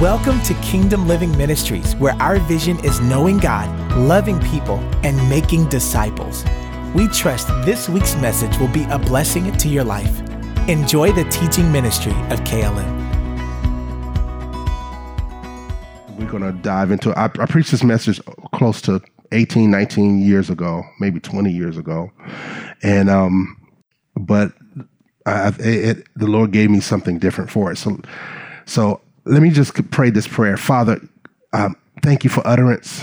Welcome to Kingdom Living Ministries, where our vision is knowing God, loving people, and making disciples. We trust this week's message will be a blessing to your life. Enjoy the teaching ministry of KLM. We're going to dive into it. I preached this message close to 18, 19 years ago, maybe 20 years ago. And, the Lord gave me something different for it. So let me just pray this prayer. Father, thank you for utterance.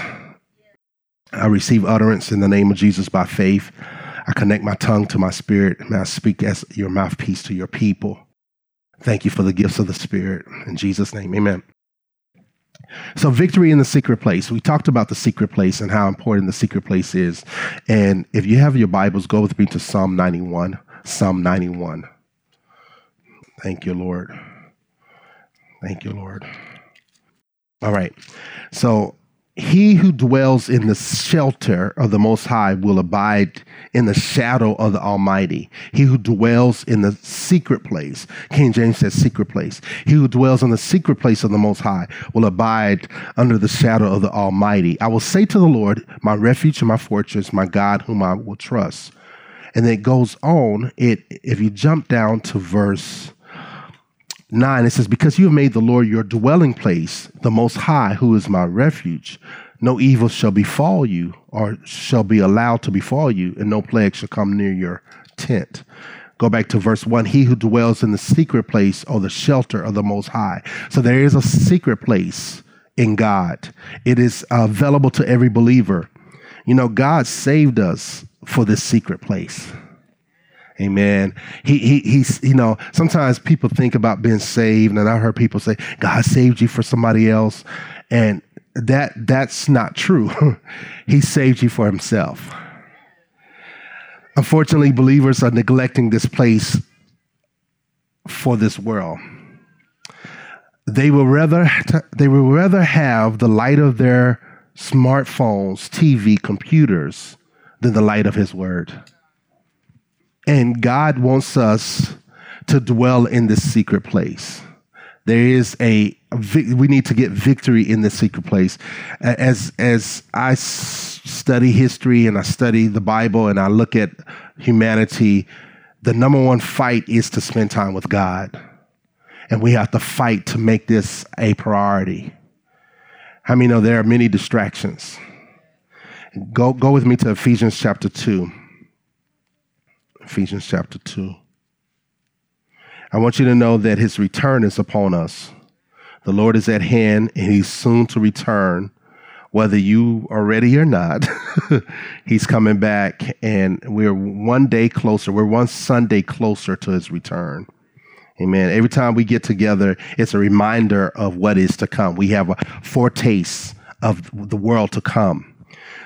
I receive utterance in the name of Jesus by faith. I connect my tongue to my spirit, and I speak as your mouthpiece to your people. Thank you for the gifts of the Spirit. In Jesus' name, amen. So victory in the secret place. We talked about the secret place and how important the secret place is. And if you have your Bibles, go with me to Psalm 91. Psalm 91. Thank you, Lord. Thank you, Lord. All right. So he who dwells in the shelter of the Most High will abide in the shadow of the Almighty. He who dwells in the secret place, King James says secret place. He who dwells in the secret place of the Most High will abide under the shadow of the Almighty. I will say to the Lord, my refuge and my fortress, my God whom I will trust. And then it goes on, if you jump down to verse 9, it says, because you have made the Lord your dwelling place, the Most High, who is my refuge, no evil shall befall you or shall be allowed to befall you, and no plague shall come near your tent. Go back to verse 1, he who dwells in the secret place or the shelter of the Most High. So there is a secret place in God. It is available to every believer. You know, God saved us for this secret place. Amen. He's, you know, sometimes people think about being saved, and I heard people say, God saved you for somebody else. And that's not true. He saved you for himself. Unfortunately, believers are neglecting this place for this world. They will rather have the light of their smartphones, TV, computers, than the light of his word. And God wants us to dwell in this secret place. There is we need to get victory in this secret place. As I study history and I study the Bible and I look at humanity, the number one fight is to spend time with God. And we have to fight to make this a priority. How many know there are many distractions? Go with me to Ephesians chapter 2. Ephesians chapter 2. I want you to know that his return is upon us. The Lord is at hand, and he's soon to return. Whether you are ready or not, he's coming back, and we're one day closer. We're one Sunday closer to his return. Amen. Every time we get together, it's a reminder of what is to come. We have a foretaste of the world to come.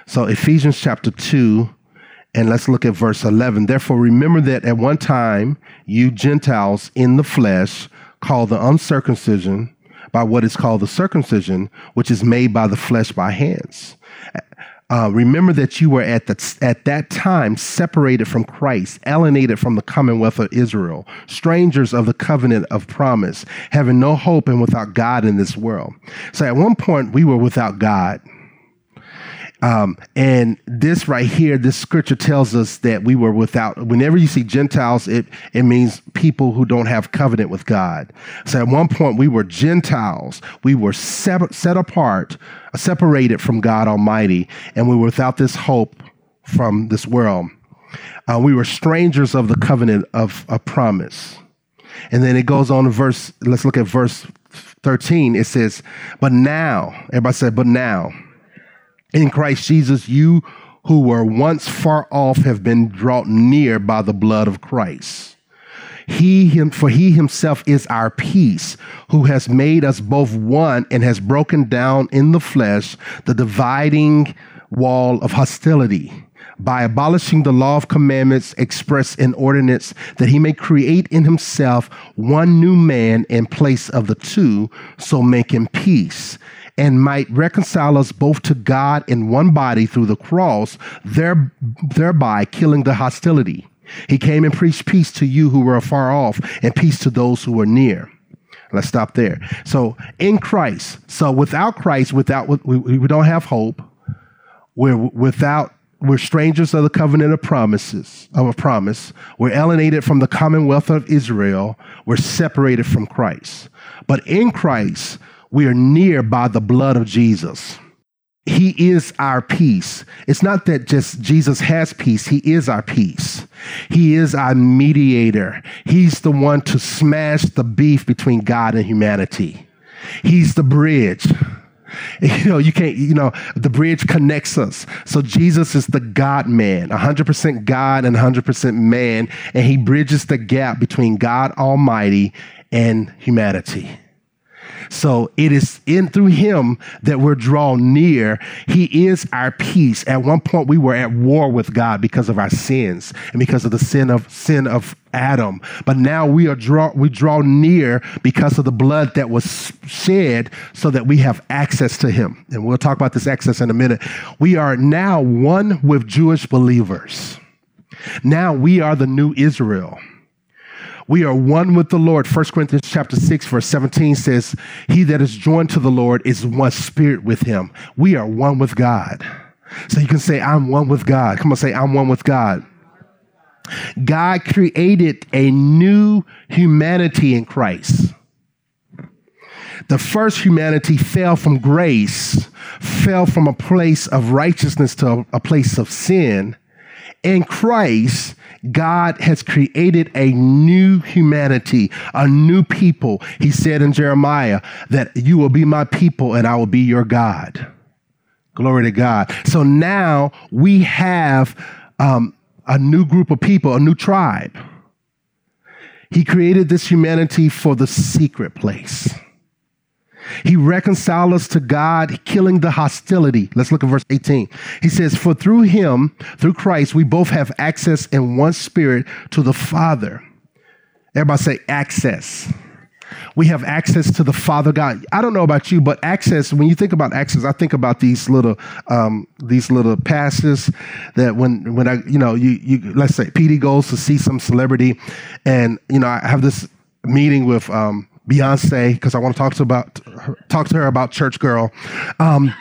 So Ephesians chapter 2, and let's look at verse 11. Therefore, remember that at one time, you Gentiles in the flesh, called the uncircumcision by what is called the circumcision, which is made by the flesh by hands. Remember that you were at that time separated from Christ, alienated from the commonwealth of Israel, strangers of the covenant of promise, having no hope and without God in this world. So at one point, we were without God. And this right here, this scripture tells us that we were without. Whenever you see Gentiles, it means people who don't have covenant with God. So at one point we were Gentiles. We were set apart, separated from God Almighty, and we were without this hope from this world. We were strangers of the covenant of promise. And then it goes on to verse, let's look at verse 13. It says, but now, everybody said, but now. In Christ Jesus, you who were once far off have been brought near by the blood of Christ. For he himself is our peace, who has made us both one and has broken down in the flesh the dividing wall of hostility by abolishing the law of commandments expressed in ordinance, that he may create in himself one new man in place of the two, so making peace, and might reconcile us both to God in one body through the cross, thereby killing the hostility. He came and preached peace to you who were afar off and peace to those who were near. Let's stop there. So in Christ. So without Christ, we don't have hope. We're strangers of the covenant of promises, of a promise. We're alienated from the commonwealth of Israel. We're separated from Christ. But in Christ, we are near by the blood of Jesus. He is our peace. It's not that just Jesus has peace. He is our peace. He is our mediator. He's the one to smash the beef between God and humanity. He's the bridge. The bridge connects us. So Jesus is the God man, 100% God and 100% man. And he bridges the gap between God Almighty and humanity. So it is through him that we're drawn near. He is our peace. At one point, we were at war with God because of our sins and because of the sin of Adam. But now we draw near because of the blood that was shed so that we have access to him. And we'll talk about this access in a minute. We are now one with Jewish believers. Now we are the new Israel. We are one with the Lord. 1 Corinthians chapter 6, verse 17 says, he that is joined to the Lord is one spirit with him. We are one with God. So you can say, I'm one with God. Come on, say, I'm one with God. God created a new humanity in Christ. The first humanity fell from grace, fell from a place of righteousness to a place of sin. In Christ, God has created a new humanity, a new people. He said in Jeremiah that you will be my people and I will be your God. Glory to God. So now we have a new group of people, a new tribe. He created this humanity for the secret place. He reconciled us to God, killing the hostility. Let's look at verse 18. He says, for through him, through Christ, we both have access in one spirit to the Father. Everybody say access. We have access to the Father God. I don't know about you, but access, when you think about access, I think about these little passes that when I, you let's say PD goes to see some celebrity and, I have this meeting with, Beyonce, because I want to talk to her about Church Girl. And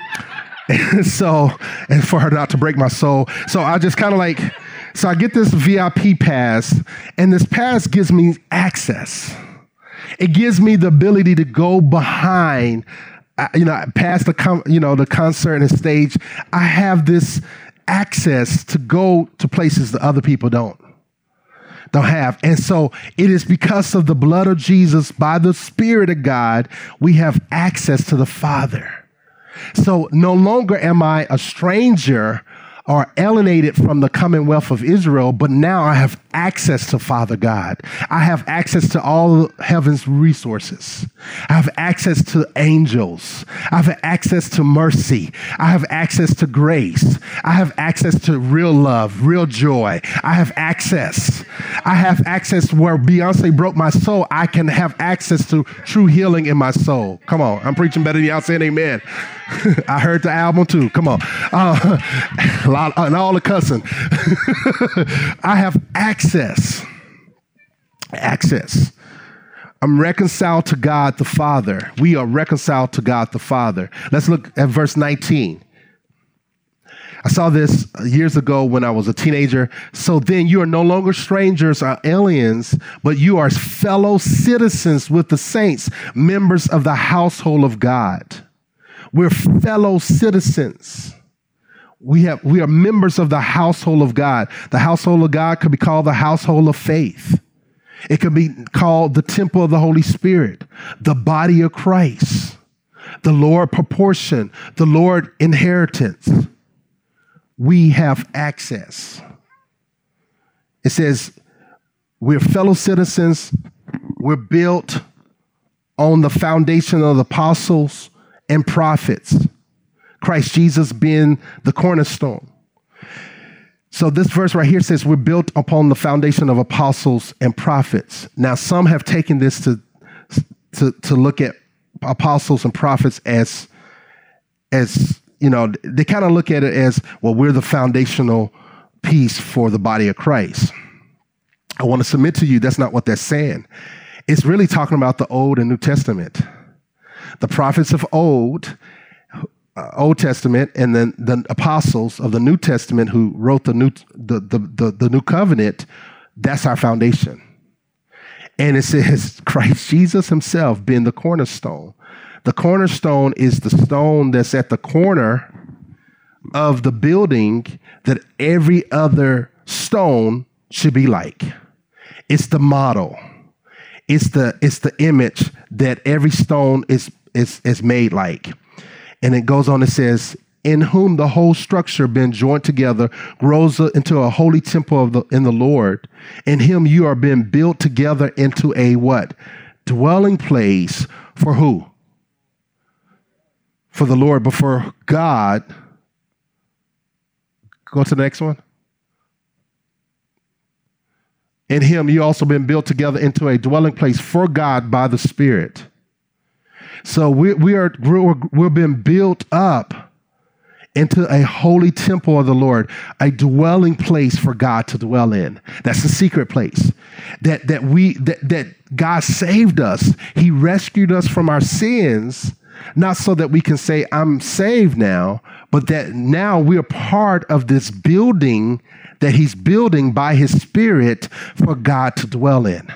for her not to break my soul. So I get this VIP pass, and this pass gives me access. It gives me the ability to go behind, past the concert and stage. I have this access to go to places that other people don't have. And so it is because of the blood of Jesus, by the Spirit of God, we have access to the Father. So no longer am I a stranger or alienated from the commonwealth of Israel, but now I have access to Father God. I have access to all heaven's resources. I have access to angels. I have access to mercy. I have access to grace. I have access to real love, real joy. I have access. I have access where Beyonce broke my soul. I can have access to true healing in my soul. Come on, I'm preaching better than y'all saying amen. I heard the album too. Come on. And all the cussing. I have access. I'm reconciled to God the Father. We are reconciled to God the Father. Let's look at verse 19. I saw this years ago when I was a teenager. So then you are no longer strangers or aliens, but you are fellow citizens with the saints, members of the household of God. We're fellow citizens. We are members of the household of God. The household of God could be called the household of faith. It could be called the temple of the Holy Spirit, the body of Christ, the Lord proportion, the Lord inheritance. We have access. It says we're fellow citizens. We're built on the foundation of the apostles and prophets, Christ Jesus being the cornerstone. So this verse right here says we're built upon the foundation of apostles and prophets. Now, some have taken this to look at apostles and prophets as they kind of look at it as, well, we're the foundational piece for the body of Christ. I want to submit to you, that's not what they're saying. it's really talking about the Old and New Testament. The prophets of Old Testament, and then the apostles of the New Testament who wrote the New Covenant, that's our foundation. And it says Christ Jesus himself being the cornerstone. The cornerstone is the stone that's at the corner of the building that every other stone should be like. It's the model. It's the image that every stone is made like. And it goes on and says, in whom the whole structure being joined together grows into a holy temple in the Lord. In him you are being built together into a what? Dwelling place for who? For the Lord, but for God. Go to the next one. In him you also been built together into a dwelling place for God by the Spirit. So we're being built up into a holy temple of the Lord, a dwelling place for God to dwell in. That's the secret place that God saved us. He rescued us from our sins, not so that we can say, I'm saved now, but that now we are part of this building that he's building by his Spirit for God to dwell in.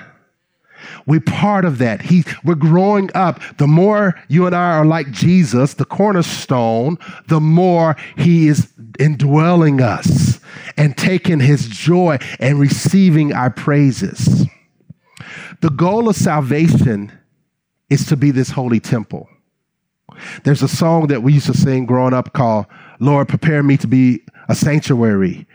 We're part of that. We're growing up. The more you and I are like Jesus, the cornerstone, the more he is indwelling us and taking his joy and receiving our praises. The goal of salvation is to be this holy temple. There's a song that we used to sing growing up called, Lord, prepare me to be a sanctuary.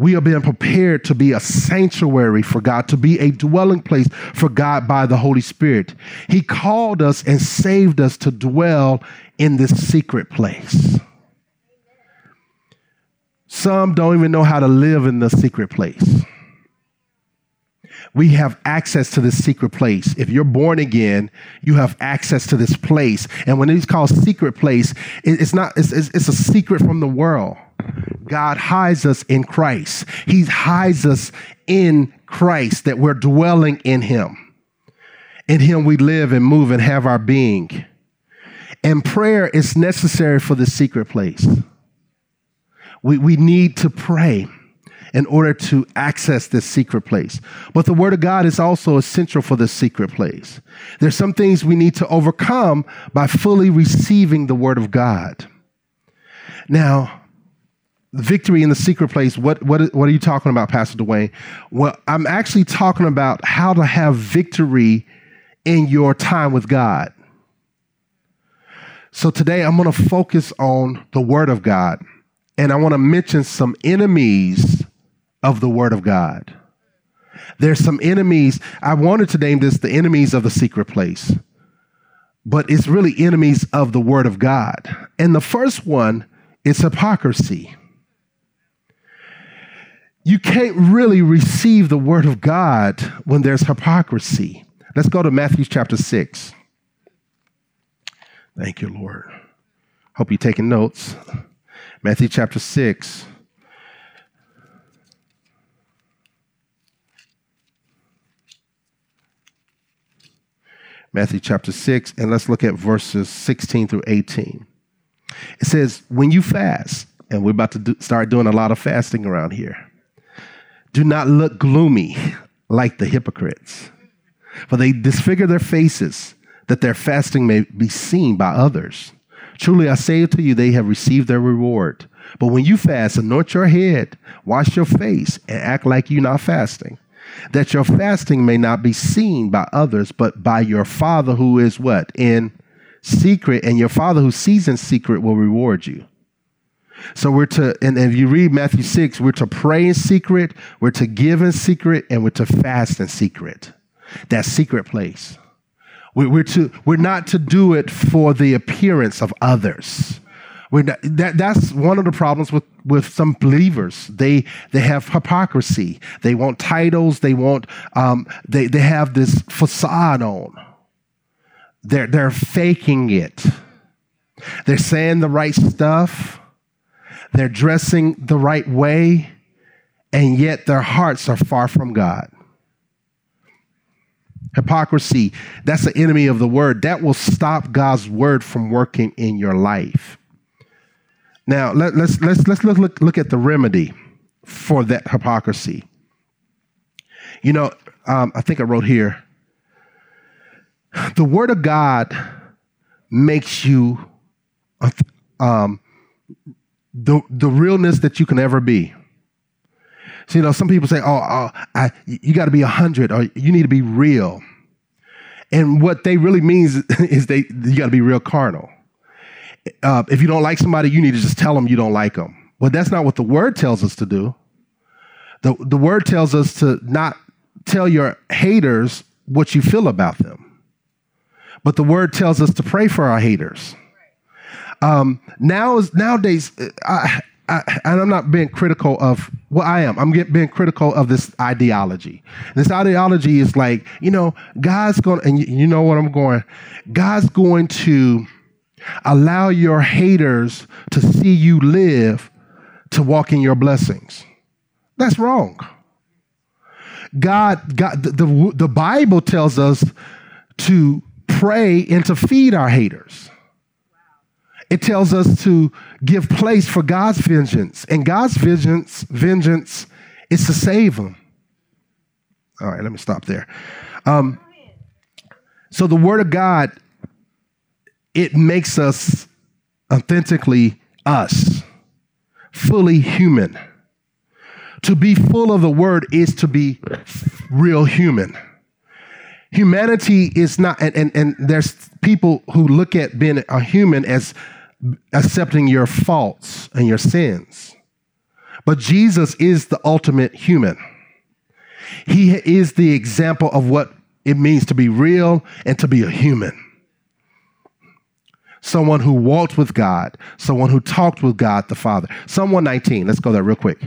We are being prepared to be a sanctuary for God, to be a dwelling place for God by the Holy Spirit. He called us and saved us to dwell in this secret place. Some don't even know how to live in the secret place. We have access to this secret place. If you're born again, you have access to this place. And when it's called secret place, it's a secret from the world. God hides us in Christ. He hides us in Christ, that we're dwelling in him. In him we live and move and have our being. And prayer is necessary for the secret place. We need to pray in order to access this secret place. But the word of God is also essential for this secret place. There's some things we need to overcome by fully receiving the word of God. Now, victory in the secret place, what are you talking about, Pastor Dwayne? Well, I'm actually talking about how to have victory in your time with God. So today I'm going to focus on the Word of God, and I want to mention some enemies of the Word of God. There's some enemies. I wanted to name this the enemies of the secret place, but it's really enemies of the Word of God. And the first one is hypocrisy. You can't really receive the word of God when there's hypocrisy. Let's go to Matthew chapter 6. Thank you, Lord. Hope you're taking notes. Matthew chapter 6. Matthew chapter 6, and let's look at verses 16 through 18. It says, when you fast, and we're about to start doing a lot of fasting around here, do not look gloomy like the hypocrites, for they disfigure their faces that their fasting may be seen by others. Truly, I say to you, they have received their reward. But when you fast, anoint your head, wash your face, and act like you're not fasting, that your fasting may not be seen by others, but by your Father who is what? In secret, and your Father who sees in secret will reward you. So we're to, and if you read Matthew 6, we're to pray in secret, we're to give in secret, and we're to fast in secret. That secret place. We're not to do it for the appearance of others. That's one of the problems with some believers. They have hypocrisy. They want titles. They want they have this facade on. They're faking it. They're saying the right stuff. They're dressing the right way, and yet their hearts are far from God. Hypocrisy, that's the enemy of the word. That will stop God's word from working in your life. Now, let's look at the remedy for that hypocrisy. You know, I think I wrote here, the word of God makes you the realness that you can ever be. So, you know, some people say, you got to be 100 or you need to be real. And what they really means is you got to be real carnal. If you don't like somebody, you need to just tell them you don't like them. But that's not what the word tells us to do. The word tells us to not tell your haters what you feel about them. But the word tells us to pray for our haters. Nowadays, and I'm not being critical of, well, I am. I'm being critical of this ideology. This ideology is like, you know, God's going to, and you know what I'm going, God's going to allow your haters to see you live to walk in your blessings. That's wrong. The Bible tells us to pray and to feed our haters. It tells us to give place for God's vengeance. And God's vengeance is to save them. All right, let me stop there. So the word of God, it makes us authentically us, fully human. To be full of the word is to be real human. Humanity is not, and there's people who look at being a human as accepting your faults and your sins. But Jesus is the ultimate human. He is the example of what it means to be real and to be a human. Someone who walked with God, someone who talked with God the Father. Psalm 119, let's go there real quick.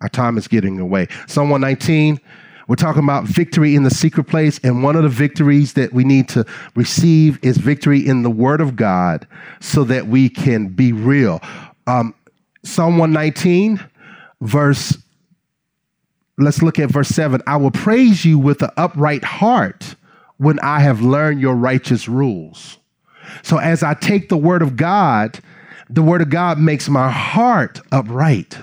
Our time is getting away. Psalm 119, we're talking about victory in the secret place, and one of the victories that we need to receive is victory in the word of God so that we can be real. Psalm 119, let's look at verse 7. I will praise you with an upright heart when I have learned your righteous rules. So as I take the word of God makes my heart upright.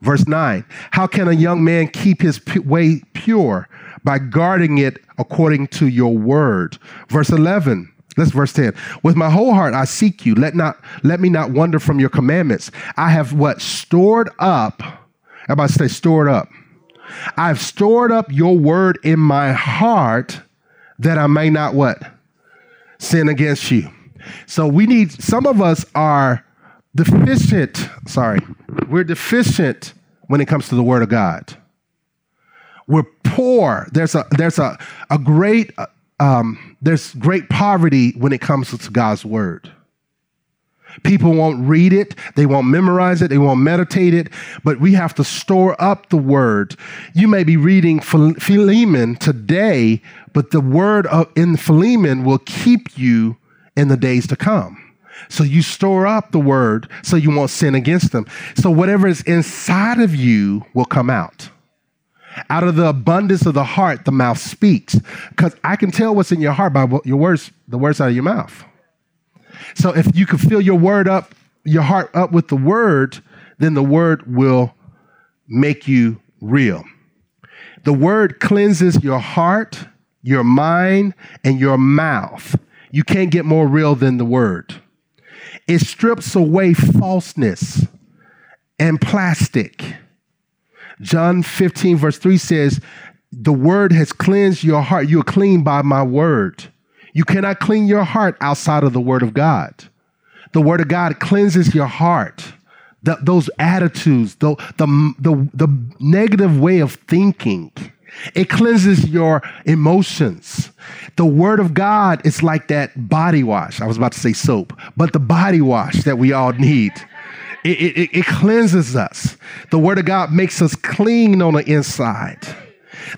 Verse 9, how can a young man keep his way pure? By guarding it according to your word. Verse 11, that's verse 10. With my whole heart I seek you. Let me not wander from your commandments. I have what? Stored up. Everybody say stored up. I've stored up your word in my heart that I may not what? Sin against you. So we need, some of us are deficient when it comes to the word of God. We're poor. There's great poverty when it comes to God's word. People won't read it. They won't memorize it. They won't meditate it, but we have to store up the word. You may be reading Philemon today, but the word in Philemon will keep you in the days to come. So you store up the word so you won't sin against them. So whatever is inside of you will come out. Out of the abundance of the heart, the mouth speaks. Because I can tell what's in your heart by your words, the words out of your mouth. So if you can fill your heart up with the word, then the word will make you real. The word cleanses your heart, your mind, and your mouth. You can't get more real than the word. It strips away falseness and plastic. John 15 verse 3 says, the word has cleansed your heart. You are clean by my word. You cannot clean your heart outside of the word of God. The word of God cleanses your heart. Those attitudes, the negative way of thinking. It cleanses your emotions. The word of God is like that body wash. I was about to say soap, but the body wash that we all need. It cleanses us. The word of God makes us clean on the inside.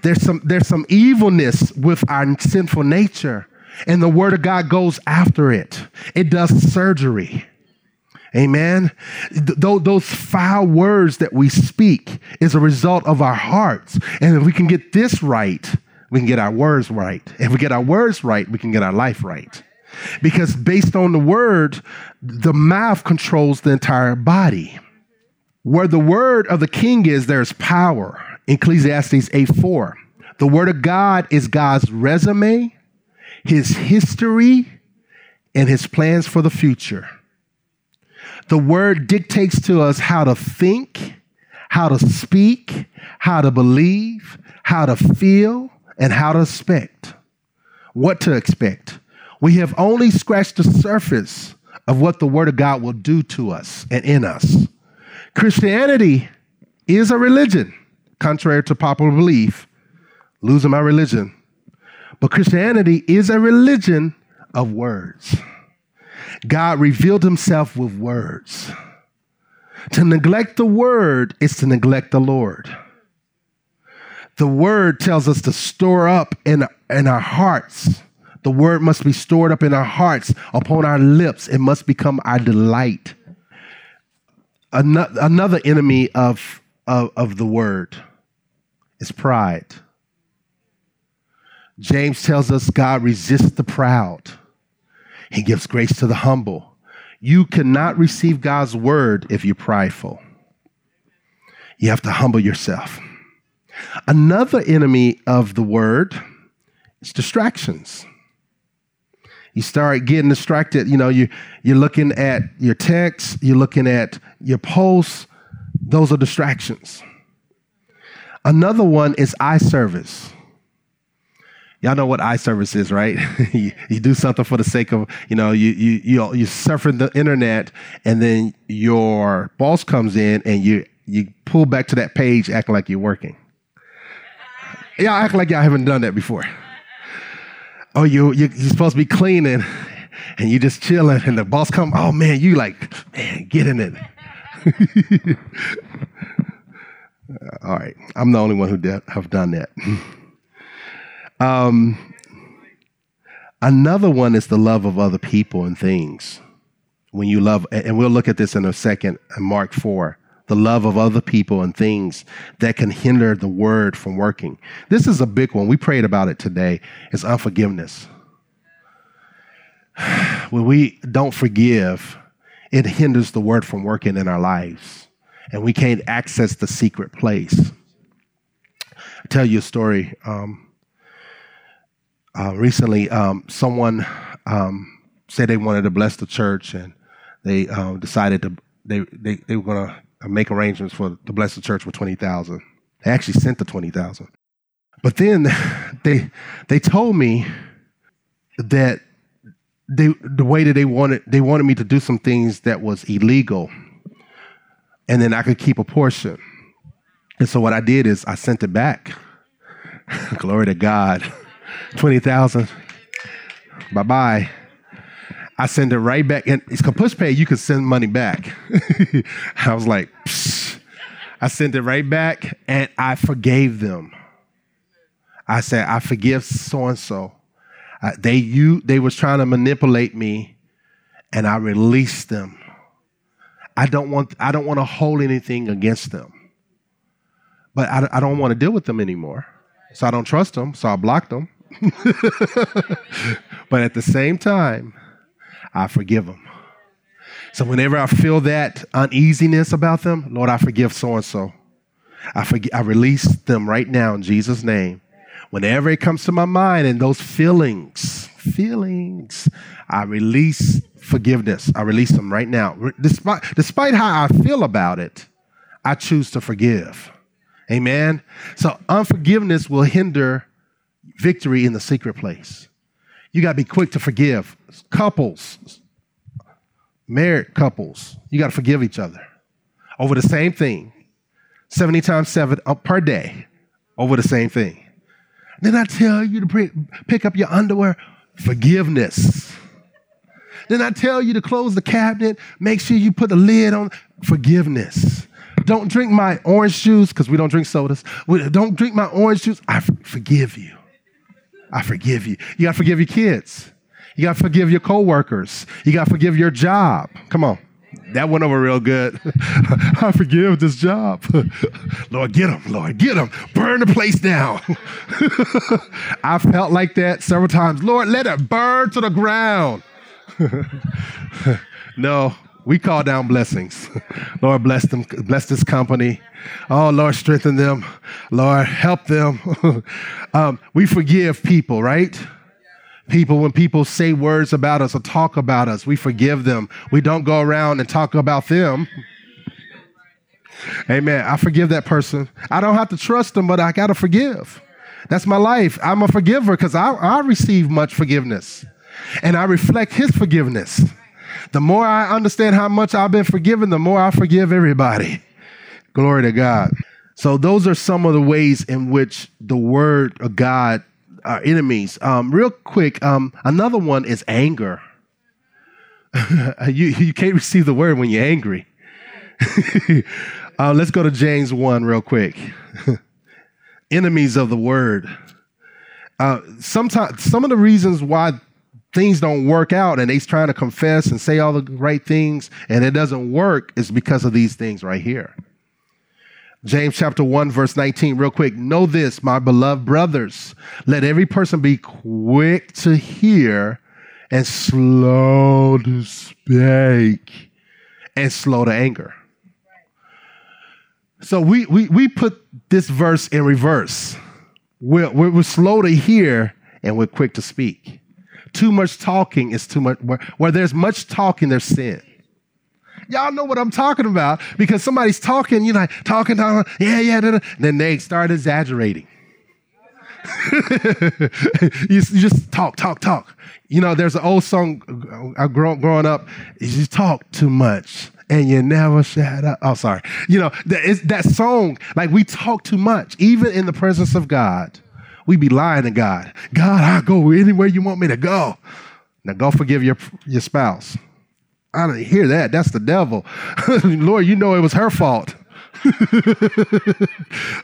There's some evilness with our sinful nature, and the word of God goes after it. It does surgery. Amen. Those foul words that we speak is a result of our hearts. And if we can get this right, we can get our words right. If we get our words right, we can get our life right. Because based on the word, the mouth controls the entire body. Where the word of the king is, there's power. Ecclesiastes 8:4. The word of God is God's resume, his history, and his plans for the future. The word dictates to us how to think, how to speak, how to believe, how to feel, and how to expect. What to expect. We have only scratched the surface of what the word of God will do to us and in us. Christianity is a religion, contrary to popular belief. Losing my religion. But Christianity is a religion of words. God revealed himself with words. To neglect the word is to neglect the Lord. The word tells us to store up in our hearts. The word must be stored up in our hearts, upon our lips. It must become our delight. Another enemy of the word is pride. James tells us God resists the proud. He gives grace to the humble. You cannot receive God's word if you're prideful. You have to humble yourself. Another enemy of the word is distractions. You start getting distracted. You know, you're looking at your texts. You're looking at your posts. Those are distractions. Another one is eye service. Y'all know what eye service is, right? You do something for the sake of, you know, you surfing the internet, and then your boss comes in and you pull back to that page acting like you're working. Y'all act like y'all haven't done that before. Oh, you're supposed to be cleaning and you just chilling, and the boss come, oh man, you like, man, get in it. All right. I'm the only one who have done that. Another one is the love of other people and things. When you love, and we'll look at this in a second, in Mark 4, the love of other people and things that can hinder the word from working. This is a big one. We prayed about it today. It's unforgiveness. When we don't forgive, it hinders the word from working in our lives, and we can't access the secret place. I'll tell you a story. Recently, someone said they wanted to bless the church, and they decided they were going to make arrangements to bless the church with $20,000. They actually sent the $20,000, but then they told me that the way that they wanted me to do some things that was illegal, and then I could keep a portion. And so what I did is I sent it back. Glory to God. $20,000. Bye-bye. I send it right back. And it's PushPay. You can send money back. I was like, psh. I sent it right back, and I forgave them. I said, I forgive so-and-so. They was trying to manipulate me, and I released them. I don't want to hold anything against them. But I don't want to deal with them anymore. So I don't trust them. So I blocked them. But at the same time, I forgive them. So whenever I feel that uneasiness about them, Lord, I forgive so-and-so. I release them right now in Jesus' name. Whenever it comes to my mind and those feelings, I release forgiveness. I release them right now. Despite how I feel about it, I choose to forgive. Amen. So unforgiveness will hinder victory in the secret place. You got to be quick to forgive. Couples, married couples, you got to forgive each other over the same thing. 70 times 7 per day over the same thing. Then I tell you to pick up your underwear. Forgiveness. Then I tell you to close the cabinet. Make sure you put the lid on. Forgiveness. Don't drink my orange juice, because we don't drink sodas. Don't drink my orange juice. I forgive you. I forgive you. You got to forgive your kids. You got to forgive your coworkers. You got to forgive your job. Come on. That went over real good. I forgive this job. Lord, get them. Lord, get them. Burn the place down. I felt like that several times. Lord, let it burn to the ground. No, we call down blessings. Lord, bless them. Bless this company. Oh, Lord, strengthen them. Lord, help them. We forgive people, right? People, when people say words about us or talk about us, we forgive them. We don't go around and talk about them. Amen. I forgive that person. I don't have to trust them, but I got to forgive. That's my life. I'm a forgiver because I receive much forgiveness and I reflect his forgiveness. The more I understand how much I've been forgiven, the more I forgive everybody. Glory to God. So those are some of the ways in which the word of God our enemies. Real quick, another one is anger. You can't receive the word when you're angry. Let's go to James 1 real quick. Enemies of the word. Sometimes some of the reasons why things don't work out and they're trying to confess and say all the right things and it doesn't work is because of these things right here. James chapter 1, verse 19, real quick. Know this, my beloved brothers, let every person be quick to hear and slow to speak and slow to anger. So we put this verse in reverse. We're slow to hear and we're quick to speak. Too much talking is too much. Where there's much talking, there's sin. Y'all know what I'm talking about because somebody's talking, you know, talking, yeah, da, da. Then they start exaggerating. You just talk. You know, there's an old song growing up, you talk too much and you never shut up. Oh, sorry. You know, that song, like we talk too much, even in the presence of God. We be lying to God. God, I'll go anywhere you want me to go. Now go forgive your spouse. I didn't hear that. That's the devil. Lord, you know it was her fault.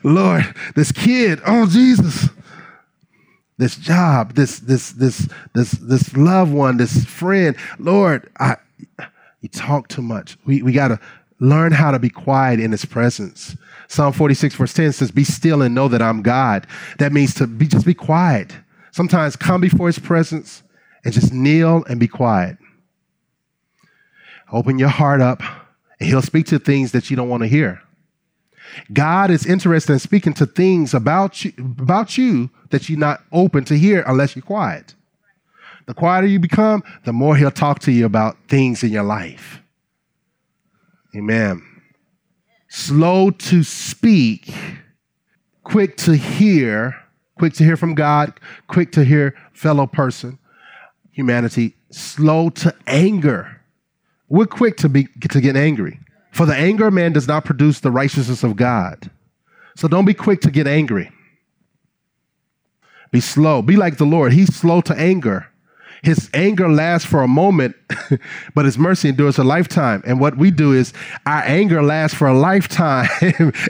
Lord, this kid, oh Jesus. This job, this loved one, this friend. Lord, you talk too much. We gotta learn how to be quiet in his presence. Psalm 46, verse 10 says, be still and know that I'm God. That means to just be quiet. Sometimes come before his presence and just kneel and be quiet. Open your heart up, and he'll speak to things that you don't want to hear. God is interested in speaking to things about you that you're not open to hear unless you're quiet. The quieter you become, the more he'll talk to you about things in your life. Amen. Slow to speak, quick to hear from God, quick to hear fellow person, humanity, slow to anger. We're quick to get angry. For the anger of man does not produce the righteousness of God. So don't be quick to get angry. Be slow. Be like the Lord. He's slow to anger. His anger lasts for a moment, but his mercy endures a lifetime. And what we do is our anger lasts for a lifetime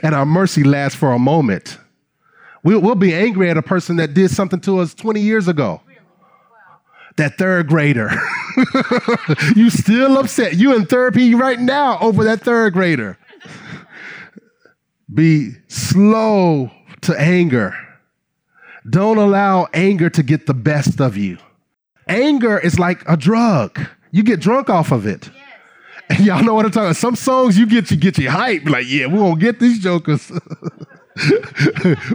and our mercy lasts for a moment. We'll be angry at a person that did something to us 20 years ago. That third grader. You still upset. You in therapy right now over that third grader. Be slow to anger. Don't allow anger to get the best of you. Anger is like a drug. You get drunk off of it. Yes. Y'all know what I'm talking about. Some songs you get you hype. Like, yeah, we're going to get these jokers.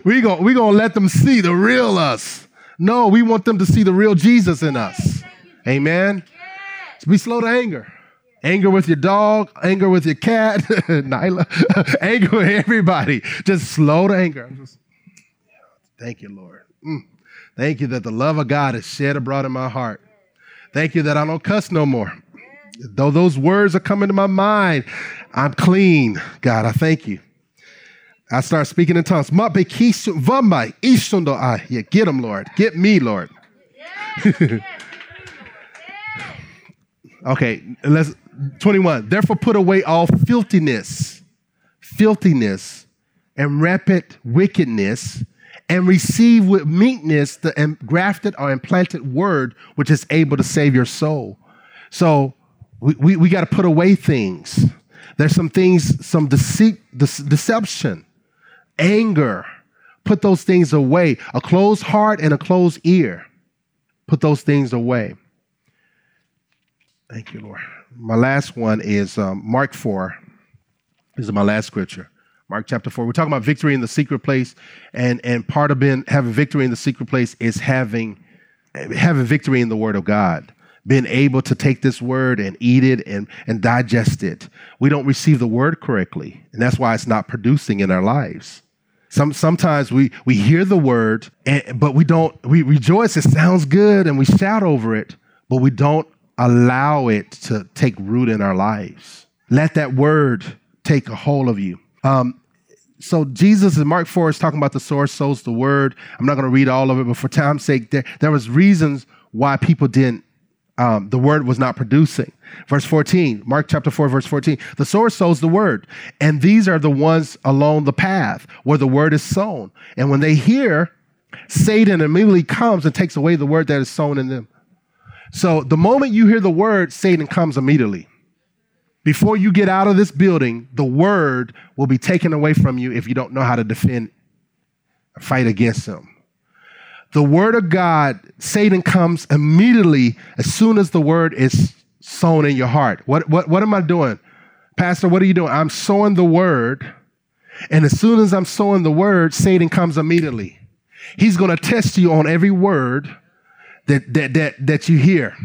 we gonna let them see the real us. No, we want them to see the real Jesus in us. Amen. So be slow to anger. Anger with your dog, anger with your cat, Nyla, anger with everybody. Just slow to anger. Thank you, Lord. Thank you that the love of God is shed abroad in my heart. Thank you that I don't cuss no more. Though those words are coming to my mind, I'm clean. God, I thank you. I start speaking in tongues. Yeah, get them, Lord. Get me, Lord. Okay, 21. Therefore put away all filthiness, and rampant wickedness, and receive with meekness the grafted or implanted word, which is able to save your soul. So We got to put away things. There's some things, some deceit, deception, anger. Put those things away. A closed heart and a closed ear. Put those things away. Thank you, Lord. My last one is Mark 4. This is my last scripture. Mark chapter 4. We're talking about victory in the secret place. And part of being, having victory in the secret place is having victory in the Word of God. Being able to take this word and eat it and digest it. We don't receive the word correctly, and that's why it's not producing in our lives. Sometimes we hear the word, but we don't. We rejoice. It sounds good, and we shout over it, but we don't allow it to take root in our lives. Let that word take a hold of you. So Jesus in Mark 4 is talking about the sower sows the word. I'm not going to read all of it, but for time's sake, there was reasons why people didn't. The word was not producing. Verse 14, Mark chapter 4, verse 14. The sower sows the word, and these are the ones along the path where the word is sown. And when they hear, Satan immediately comes and takes away the word that is sown in them. So the moment you hear the word, Satan comes immediately. Before you get out of this building, the word will be taken away from you if you don't know how to defend, fight against him. The word of God, Satan comes immediately as soon as the word is sown in your heart. What am I doing? Pastor, what are you doing? I'm sowing the word. And as soon as I'm sowing the word, Satan comes immediately. He's going to test you on every word that you hear.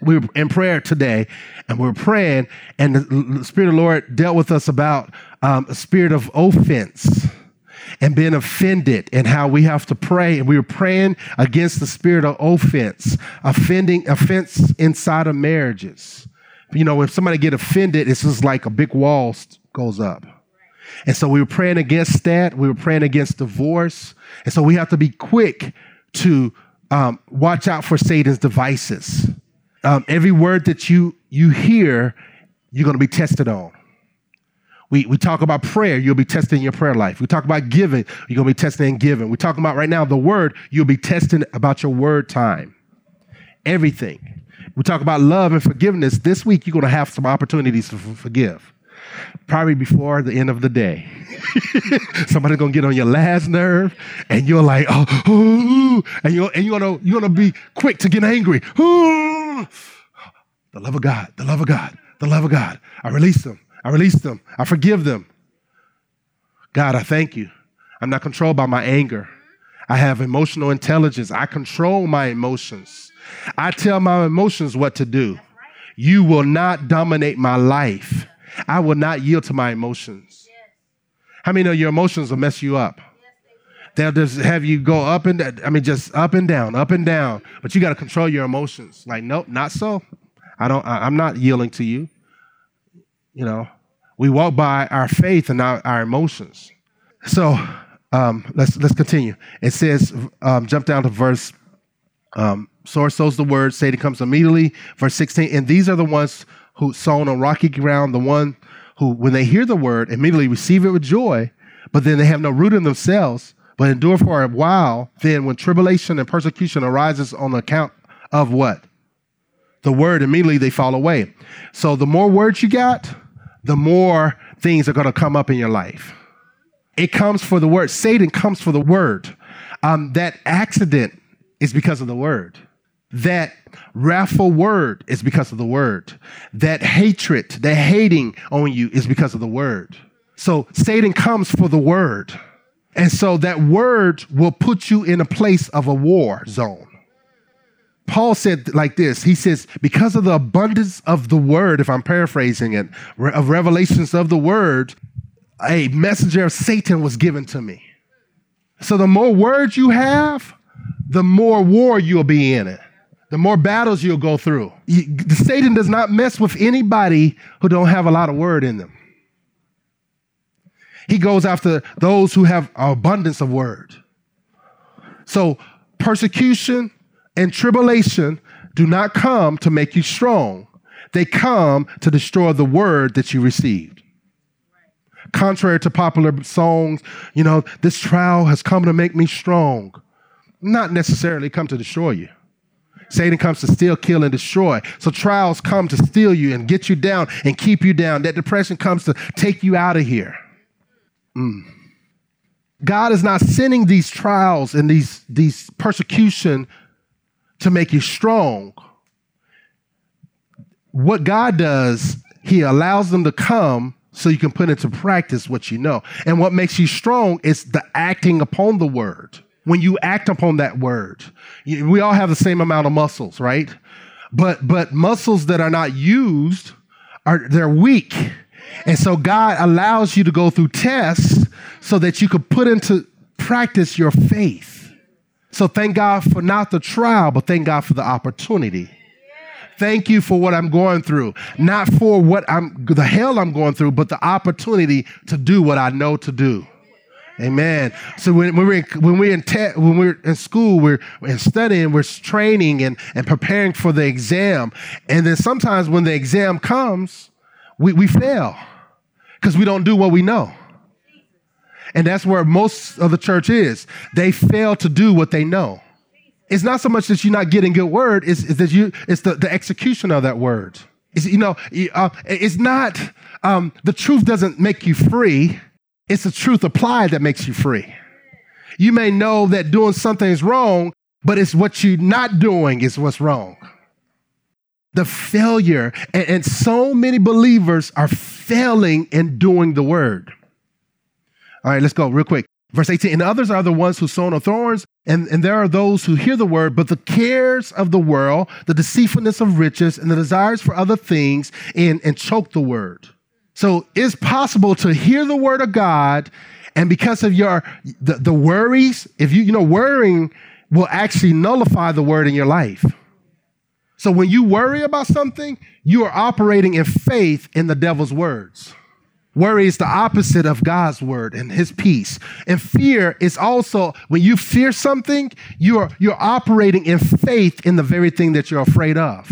We were in prayer today, and we were praying, and the Spirit of the Lord dealt with us about a spirit of offense. And being offended, and how we have to pray. And we were praying against the spirit of offense, offense inside of marriages. You know, if somebody get offended, it's just like a big wall goes up. And so we were praying against that. We were praying against divorce. And so we have to be quick to watch out for Satan's devices. Every word that you hear, you're going to be tested on. We talk about prayer, you'll be testing your prayer life. We talk about giving, you're going to be testing and giving. We're talking about right now the word, you'll be testing about your word time. Everything. We talk about love and forgiveness. This week, you're going to have some opportunities to forgive. Probably before the end of the day. Somebody's going to get on your last nerve, and you're like, oh, and you're going to be quick to get angry. Ooh. The love of God, the love of God, the love of God. I release them. I forgive them. God, I thank you. I'm not controlled by my anger. I have emotional intelligence. I control my emotions. I tell my emotions what to do. You will not dominate my life. I will not yield to my emotions. How many of your emotions will mess you up? They'll just have you go up and down. I mean, just up and down. But you got to control your emotions. Like, nope, not so. I'm not yielding to you. You know, we walk by our faith and our emotions. So let's continue. It says, jump down to verse, sower sows the word, Satan comes immediately. Verse 16, and these are the ones who sown on rocky ground, the one who, when they hear the word, immediately receive it with joy, but then they have no root in themselves, but endure for a while. Then when tribulation and persecution arises on account of what? The word, immediately they fall away. So the more words you got, the more things are going to come up in your life. It comes for the word. Satan comes for the word. That accident is because of the word. That wrathful word is because of the word. That hatred, that hating on you is because of the word. So Satan comes for the word. And so that word will put you in a place of a war zone. Paul said like this, he says, because of the abundance of the word, if I'm paraphrasing it, of revelations of the word, a messenger of Satan was given to me. So the more words you have, the more war you'll be in it, the more battles you'll go through. Satan does not mess with anybody who don't have a lot of word in them. He goes after those who have an abundance of word. So persecution and tribulation do not come to make you strong. They come to destroy the word that you received. Contrary to popular songs, you know, this trial has come to make me strong. Not necessarily come to destroy you. Satan comes to steal, kill, and destroy. So trials come to steal you and get you down and keep you down. That depression comes to take you out of here. God is not sending these trials and these persecution to make you strong. What God does, he allows them to come so you can put into practice what you know. And what makes you strong is the acting upon the word. When you act upon that word, we all have the same amount of muscles, right? But muscles that are not used, they're weak. And so God allows you to go through tests so that you could put into practice your faith. So thank God for not the trial, but thank God for the opportunity. Thank you for what I'm going through, not for what the hell I'm going through, but the opportunity to do what I know to do. Amen. So when we're in school, we're studying, we're training and preparing for the exam. And then sometimes when the exam comes, we fail because we don't do what we know. And that's where most of the church is. They fail to do what they know. It's not so much that you're not getting good word. It's the execution of that word. The truth doesn't make you free. It's the truth applied that makes you free. You may know that doing something is wrong, but it's what you're not doing is what's wrong. The failure, and so many believers are failing in doing the word. All right, let's go real quick. Verse 18, and others are the ones who sown on thorns, and there are those who hear the word, but the cares of the world, the deceitfulness of riches, and the desires for other things, and choke the word. So it's possible to hear the word of God, and because of the worries, if you worrying will actually nullify the word in your life. So when you worry about something, you are operating in faith in the devil's words. Worry is the opposite of God's word and his peace. And fear is also, when you fear something, you're operating in faith in the very thing that you're afraid of.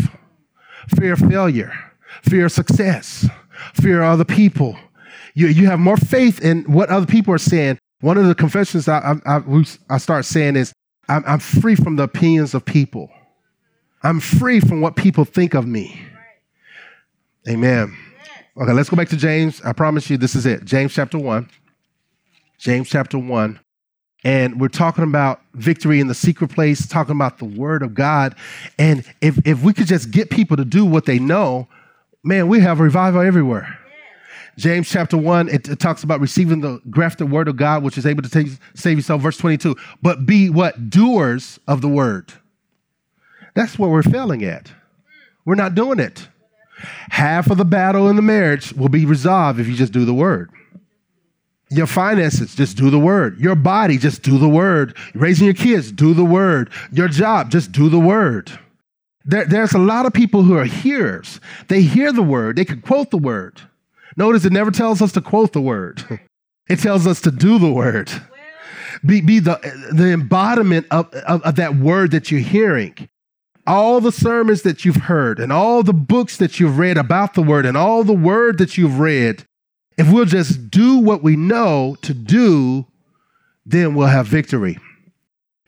Fear of failure, fear of success, fear of other people. You have more faith in what other people are saying. One of the confessions I start saying is, I'm free from the opinions of people. I'm free from what people think of me. Amen. Okay, let's go back to James. I promise you this is it. James chapter 1. James chapter 1. And we're talking about victory in the secret place, talking about the word of God. And if we could just get people to do what they know, man, we have revival everywhere. Yeah. James chapter 1, it talks about receiving the grafted word of God, which is able to save yourself. Verse 22, but be what? Doers of the word. That's what we're failing at. We're not doing it. Half of the battle in the marriage will be resolved if you just do the word. Your finances, just do the word. Your body, just do the word. Raising your kids, do the word. Your job, just do the word. There's a lot of people who are hearers. They hear the word. They can quote the word. Notice it never tells us to quote the word. It tells us to do the word. Be the embodiment of that word that you're hearing. All the sermons that you've heard and all the books that you've read about the word and all the word that you've read, if we'll just do what we know to do, then we'll have victory.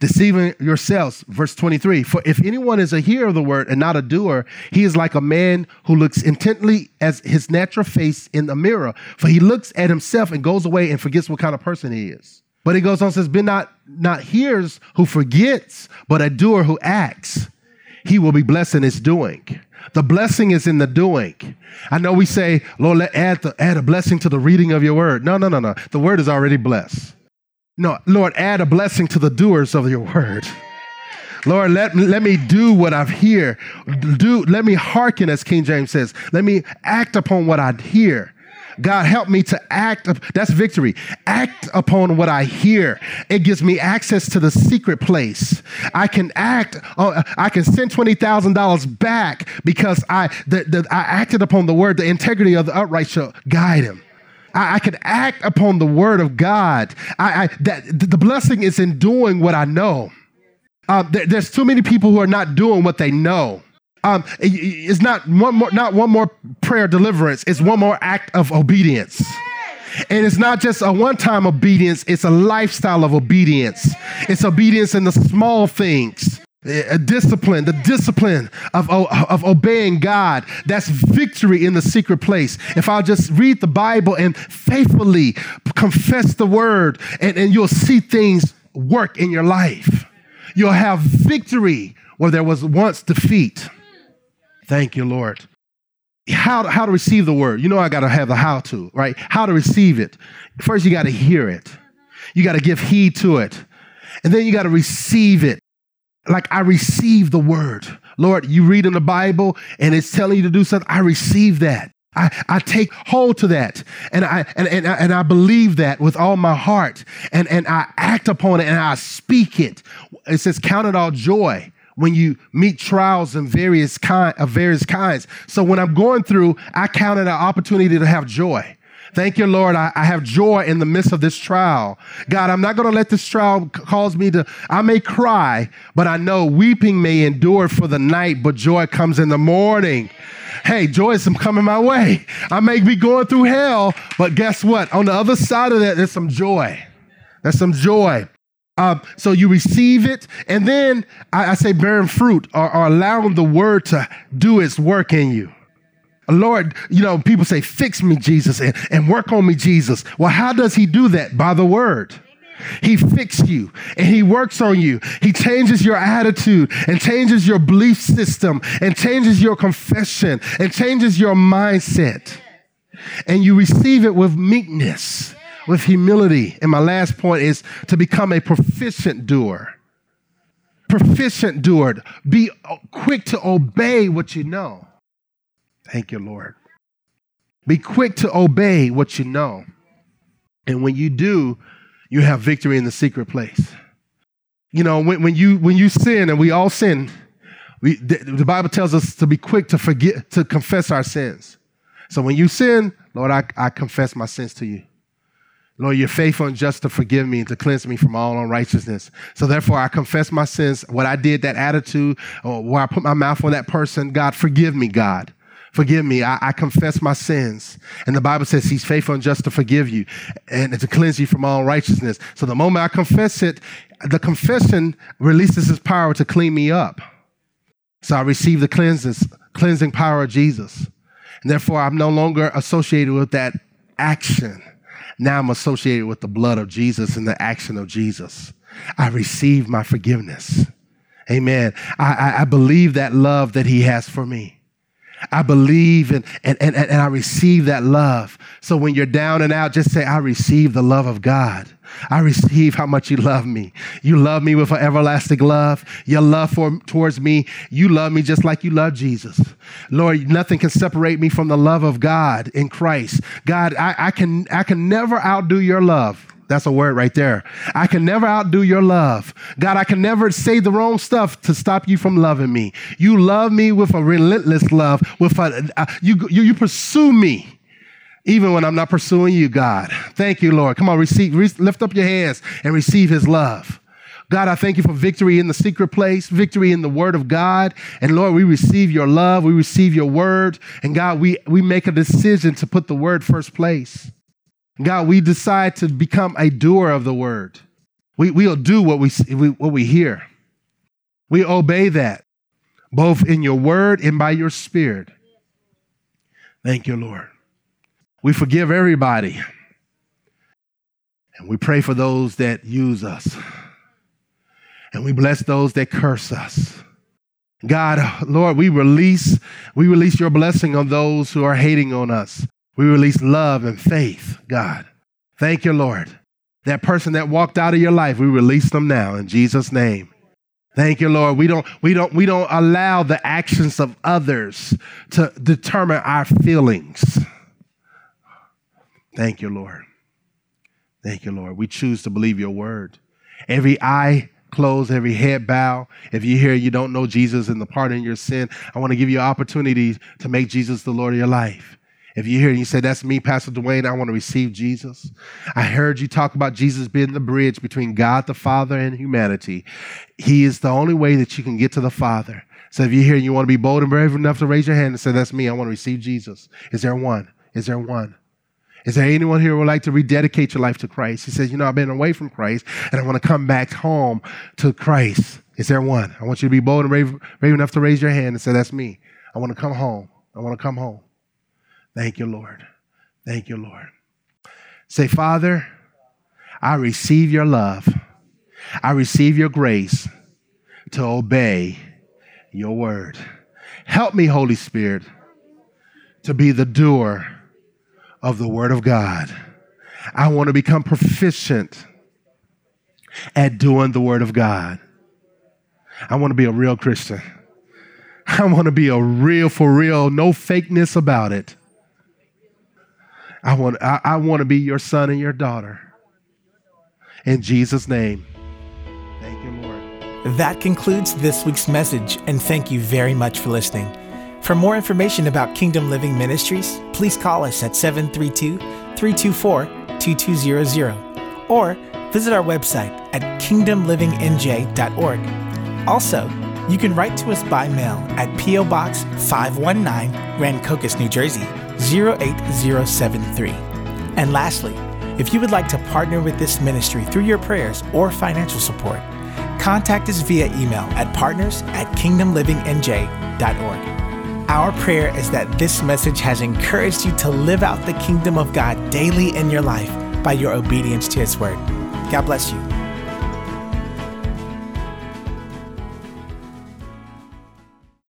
Deceiving yourselves, verse 23, for if anyone is a hearer of the word and not a doer, he is like a man who looks intently at his natural face in the mirror, for he looks at himself and goes away and forgets what kind of person he is. But he goes on and says, be not hearers who forgets, but a doer who acts. He will be blessed in his doing. The blessing is in the doing. I know we say, Lord, add a blessing to the reading of your word. No. The word is already blessed. No, Lord, add a blessing to the doers of your word. Lord, let me do what I hear. Let me hearken, as King James says. Let me act upon what I hear. God, help me to act. That's victory. Act upon what I hear. It gives me access to the secret place. I can act. I can send $20,000 back because I acted upon the word. The integrity of the upright shall guide him. I can act upon the word of God. The blessing is in doing what I know. There's too many people who are not doing what they know. It's not one more prayer deliverance. It's one more act of obedience. And it's not just a one-time obedience. It's a lifestyle of obedience. It's obedience in the small things. The discipline of obeying God. That's victory in the secret place. If I'll just read the Bible and faithfully confess the word, and you'll see things work in your life. You'll have victory where there was once defeat. Thank you, Lord. How to receive the word. You know I got to have the how to, right? How to receive it. First, you got to hear it. You got to give heed to it. And then you got to receive it. Like, I receive the word. Lord, you read in the Bible and it's telling you to do something. I receive that. I take hold to that. And I believe that with all my heart. And I act upon it and I speak it. It says, count it all joy when you meet trials in various kinds. So when I'm going through, I count it an opportunity to have joy. Thank you, Lord. I have joy in the midst of this trial. God, I'm not going to let this trial cause me to, I may cry, but I know weeping may endure for the night, but joy comes in the morning. Hey, joy is coming my way. I may be going through hell, but guess what? On the other side of that, there's some joy. There's some joy. So you receive it, and then I say bearing fruit or allowing the word to do its work in you. Lord, you know, people say, fix me, Jesus, and work on me, Jesus. Well, how does he do that? By the word. He fixes you and he works on you. He changes your attitude and changes your belief system and changes your confession and changes your mindset. And you receive it with meekness, with humility. And my last point is to become a proficient doer. Proficient doer. Be quick to obey what you know. Thank you, Lord. Be quick to obey what you know. And when you do, you have victory in the secret place. You know, when you sin, and we all sin, the Bible tells us to be quick to forget, to confess our sins. So when you sin, Lord, I confess my sins to you. Lord, you're faithful and just to forgive me and to cleanse me from all unrighteousness. So therefore, I confess my sins, what I did, that attitude, or where I put my mouth on that person. God, forgive me, God. Forgive me. I confess my sins. And the Bible says he's faithful and just to forgive you and to cleanse you from all unrighteousness. So the moment I confess it, the confession releases his power to clean me up. So I receive the cleansing power of Jesus. And therefore, I'm no longer associated with that action. Now I'm associated with the blood of Jesus and the action of Jesus. I receive my forgiveness. Amen. I believe that love that he has for me. I believe and I receive that love. So when you're down and out, just say, I receive the love of God. I receive how much you love me. You love me with an everlasting love. Your love towards me, you love me just like you love Jesus. Lord, nothing can separate me from the love of God in Christ. God, I can never outdo your love. That's a word right there. I can never outdo your love. God, I can never say the wrong stuff to stop you from loving me. You love me with a relentless love. You pursue me even when I'm not pursuing you, God. Thank you, Lord. Come on, lift up your hands and receive his love. God, I thank you for victory in the secret place, victory in the word of God. And Lord, we receive your love. We receive your word. And God, we make a decision to put the word first place. God, we decide to become a doer of the word. We'll do what we hear. We obey that, both in your word and by your spirit. Thank you, Lord. We forgive everybody. And we pray for those that use us. And we bless those that curse us. God, Lord, we release your blessing on those who are hating on us. We release love and faith, God. Thank you, Lord. That person that walked out of your life, we release them now in Jesus' name. Thank you, Lord. We don't allow the actions of others to determine our feelings. Thank you, Lord. Thank you, Lord. We choose to believe your word. Every eye closed, every head bow. If you're here, you don't know Jesus and the pardon of your sin, I want to give you an opportunity to make Jesus the Lord of your life. If you're here and you say, that's me, Pastor Dwayne, I want to receive Jesus. I heard you talk about Jesus being the bridge between God the Father and humanity. He is the only way that you can get to the Father. So if you're here and you want to be bold and brave enough to raise your hand and say, that's me, I want to receive Jesus. Is there one? Is there one? Is there anyone here who would like to rededicate your life to Christ? He says, you know, I've been away from Christ and I want to come back home to Christ. Is there one? I want you to be bold and brave enough to raise your hand and say, that's me. I want to come home. I want to come home. Thank you, Lord. Thank you, Lord. Say, Father, I receive your love. I receive your grace to obey your word. Help me, Holy Spirit, to be the doer of the word of God. I want to become proficient at doing the word of God. I want to be a real Christian. I want to be a real, for real, no fakeness about it. I want to be your son and your daughter. In Jesus' name, thank you, Lord. That concludes this week's message, and thank you very much for listening. For more information about Kingdom Living Ministries, please call us at 732-324-2200 or visit our website at kingdomlivingnj.org. Also, you can write to us by mail at P.O. Box 519, Rancocas, New Jersey, 08073. And lastly, if you would like to partner with this ministry through your prayers or financial support, contact us via email at partners@kingdomlivingnj.org. Our prayer is that this message has encouraged you to live out the kingdom of God daily in your life by your obedience to His word. God bless you.